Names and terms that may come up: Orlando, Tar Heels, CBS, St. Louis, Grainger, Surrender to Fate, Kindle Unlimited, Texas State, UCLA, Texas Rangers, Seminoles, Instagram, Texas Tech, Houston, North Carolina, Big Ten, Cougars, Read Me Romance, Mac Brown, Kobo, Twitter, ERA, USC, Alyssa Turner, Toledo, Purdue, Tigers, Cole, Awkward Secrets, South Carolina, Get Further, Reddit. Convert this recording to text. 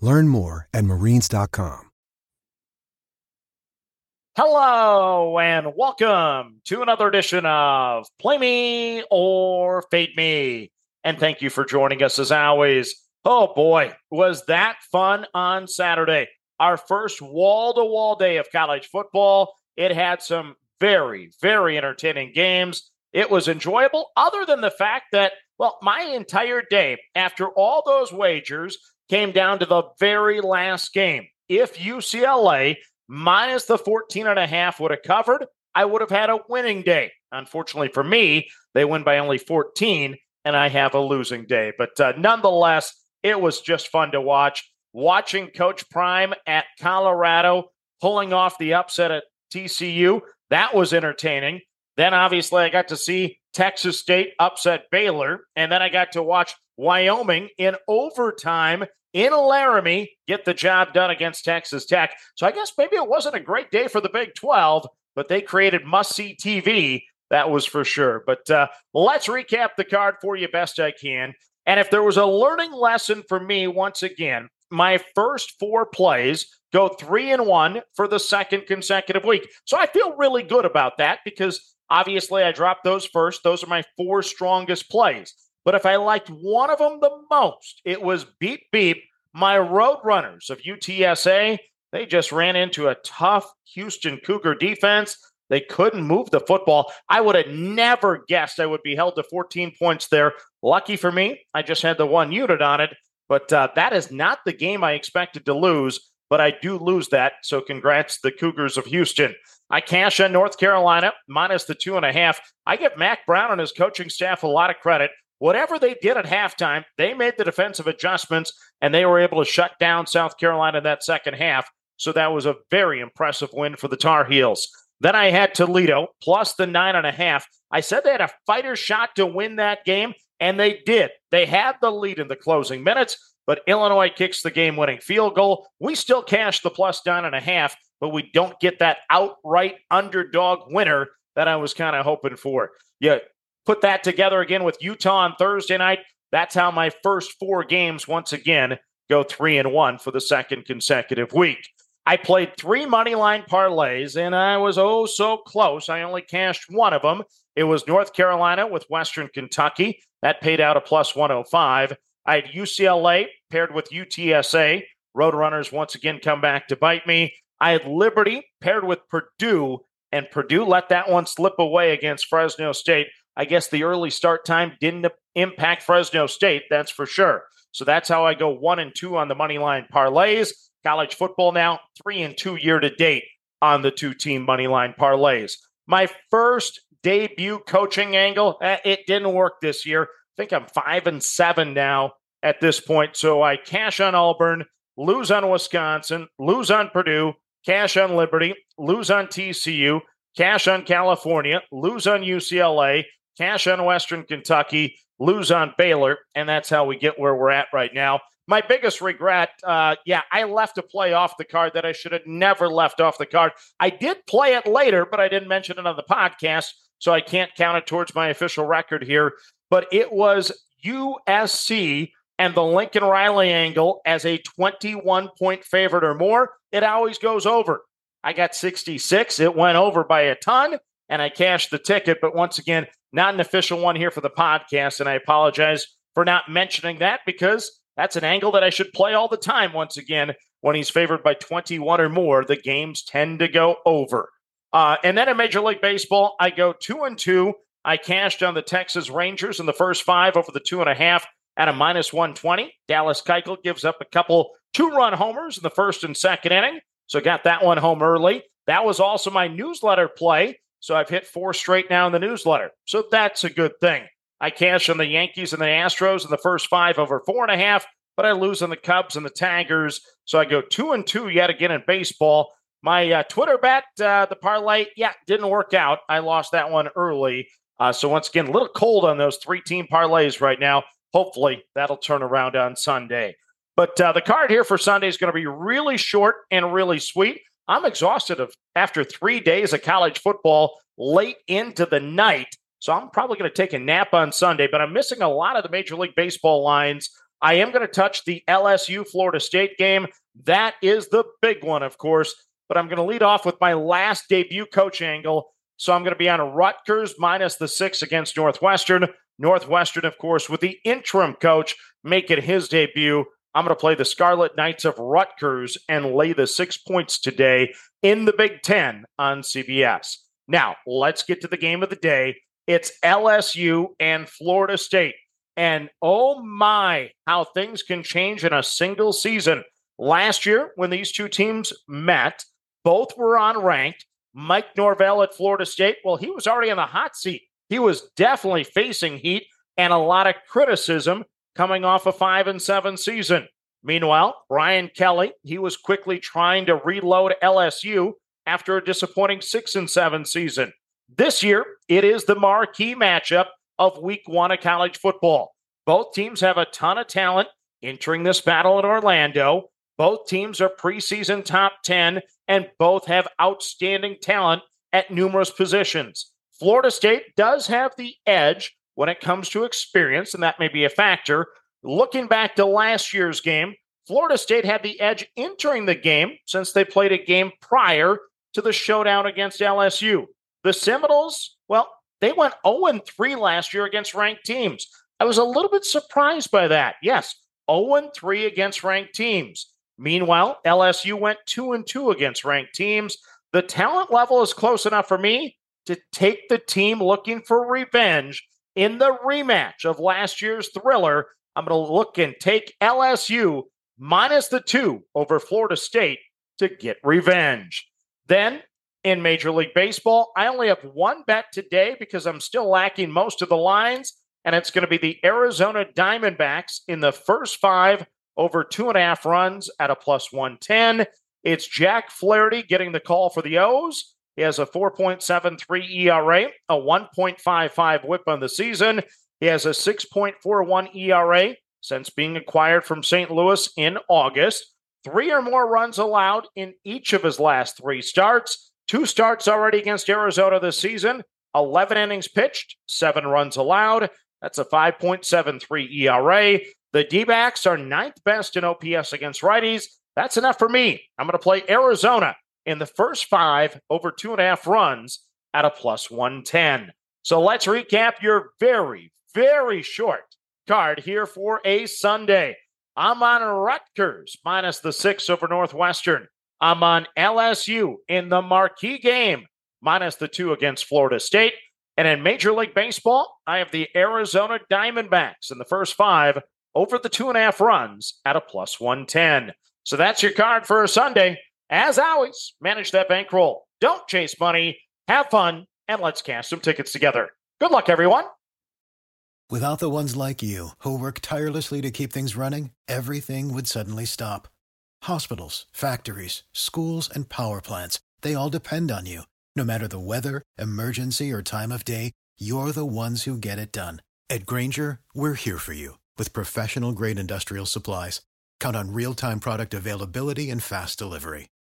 Learn more at marines.com. Hello and welcome to another edition of Play Me or Fate Me. And thank you for joining us as always. Oh boy, was that fun on Saturday. Our first wall-to-wall day of college football. It had some very, very entertaining games. It was enjoyable other than the fact that, well, my entire day after all those wagers came down to the very last game. If UCLA minus the 14.5 would have covered, I would have had a winning day. Unfortunately for me, they win by only 14, and I have a losing day. But nonetheless, it was just fun to watch. Watching Coach Prime at Colorado pulling off the upset at TCU, that was entertaining. Then, obviously, I got to see Texas State upset Baylor, and then I got to watch Wyoming in overtime in Laramie get the job done against Texas Tech. So I guess maybe it wasn't a great day for the Big 12, but they created must-see TV. That was for sure. But let's recap the card for you best I can. And if there was a learning lesson for me, once again, my first four plays go 3-1 for the second consecutive week. So I feel really good about that because obviously I dropped those first. Those are my four strongest plays. But if I liked one of them the most, it was beep, beep, my Roadrunners of UTSA. They just ran into a tough Houston Cougar defense. They couldn't move the football. I would have never guessed I would be held to 14 points there. Lucky for me, I just had the 1 unit on it. But that is not the game I expected to lose. But I do lose that, so congrats to the Cougars of Houston. I cash on North Carolina, minus the 2.5. I give Mac Brown and his coaching staff a lot of credit. Whatever they did at halftime, they made the defensive adjustments, and they were able to shut down South Carolina in that second half, so that was a very impressive win for the Tar Heels. Then I had Toledo, plus the 9.5. I said they had a fighter shot to win that game, and they did. They had the lead in the closing minutes, but Illinois kicks the game-winning field goal. We still cash the plus 9.5, but we don't get that outright underdog winner that I was kind of hoping for. Yeah, put that together again with Utah on Thursday night. That's how my first four games once again go 3-1 for the second consecutive week. I played 3 money line parlays, and I was oh so close. I only cashed one of them. It was North Carolina with Western Kentucky. That paid out a plus 105. I had UCLA paired with UTSA. Roadrunners once again come back to bite me. I had Liberty paired with Purdue, and Purdue let that one slip away against Fresno State. I guess the early start time didn't impact Fresno State, that's for sure. So that's how I go 1 and 2 on the money line parlays. College football now 3-2 year to date on the 2-team money line parlays. My first debut coaching angle, it didn't work this year. I think I'm 5-7 now at this point. So I cash on Auburn, lose on Wisconsin, lose on Purdue, cash on Liberty, lose on TCU, cash on California, lose on UCLA, cash on Western Kentucky, lose on Baylor, and that's how we get where we're at right now. My biggest regret, I left a play off the card that I should have never left off the card. I did play it later, but I didn't mention it on the podcast, so I can't count it towards my official record here. But it was USC and the Lincoln Riley angle as a 21-point favorite or more. It always goes over. I got 66. It went over by a ton, and I cashed the ticket. But once again, not an official one here for the podcast, and I apologize for not mentioning that because that's an angle that I should play all the time. Once again, when he's favored by 21 or more, the games tend to go over. And then in Major League Baseball, I go 2-2. I cashed on the Texas Rangers in the first 5 over the 2.5 at a minus 120. Dallas Keuchel gives up a couple 2-run homers in the first and second inning, so got that one home early. That was also my newsletter play, so I've hit 4 straight now in the newsletter, so that's a good thing. I cashed on the Yankees and the Astros in the first 5 over 4.5. but I lose on the Cubs and the Tigers. So I go 2-2 yet again in baseball. My Twitter bet, the parlay, didn't work out. I lost that one early. So once again, a little cold on those three-team parlays right now. Hopefully that'll turn around on Sunday. But the card here for Sunday is going to be really short and really sweet. I'm exhausted after 3 days of college football late into the night. So I'm probably going to take a nap on Sunday, but I'm missing a lot of the Major League Baseball lines. I am going to touch the LSU Florida State game. That is the big one, of course. But I'm going to lead off with my last debut coach angle. So I'm going to be on Rutgers minus the 6 against Northwestern. Northwestern, of course, with the interim coach making his debut. I'm going to play the Scarlet Knights of Rutgers and lay the 6 points today in the Big Ten on CBS. Now, let's get to the game of the day. It's LSU and Florida State. And oh my, how things can change in a single season. Last year, when these two teams met, both were unranked. Mike Norvell at Florida State, well, he was already in the hot seat. He was definitely facing heat and a lot of criticism coming off a 5-7 season. Meanwhile, Brian Kelly, he was quickly trying to reload LSU after a disappointing 6-7 season. This year, it is the marquee matchup of Week 1 of college football. Both teams have a ton of talent entering this battle in Orlando. Both teams are preseason top 10, and both have outstanding talent at numerous positions. Florida State does have the edge when it comes to experience, and that may be a factor. Looking back to last year's game, Florida State had the edge entering the game since they played a game prior to the showdown against LSU. The Seminoles, well, they went 0-3 last year against ranked teams. I was a little bit surprised by that. Yes, 0-3 against ranked teams. Meanwhile, LSU went 2-2 against ranked teams. The talent level is close enough for me to take the team looking for revenge in the rematch of last year's thriller. I'm going to look and take LSU minus the 2 over Florida State to get revenge. Then, in Major League Baseball, I only have one bet today because I'm still lacking most of the lines, and it's going to be the Arizona Diamondbacks in the first 5 over 2.5 runs at a plus 110. It's Jack Flaherty getting the call for the O's. He has a 4.73 ERA, a 1.55 WHIP on the season. He has a 6.41 ERA since being acquired from St. Louis in August. 3 or more runs allowed in each of his last 3 starts. 2 starts already against Arizona this season. 11 innings pitched, 7 runs allowed. That's a 5.73 ERA. The D-backs are 9th best in OPS against righties. That's enough for me. I'm going to play Arizona in the first 5 over 2.5 runs at a plus 110. So let's recap your very, very short card here for a Sunday. I'm on Rutgers minus the 6 over Northwestern. I'm on LSU in the marquee game, minus the 2 against Florida State. And in Major League Baseball, I have the Arizona Diamondbacks in the first 5 over the 2.5 runs at a plus 110. So that's your card for a Sunday. As always, manage that bankroll. Don't chase money. Have fun, and let's cash some tickets together. Good luck, everyone. Without the ones like you who work tirelessly to keep things running, everything would suddenly stop. Hospitals, factories, schools, and power plants, they all depend on you. No matter the weather, emergency, or time of day, you're the ones who get it done. At Grainger, we're here for you with professional-grade industrial supplies. Count on real-time product availability and fast delivery.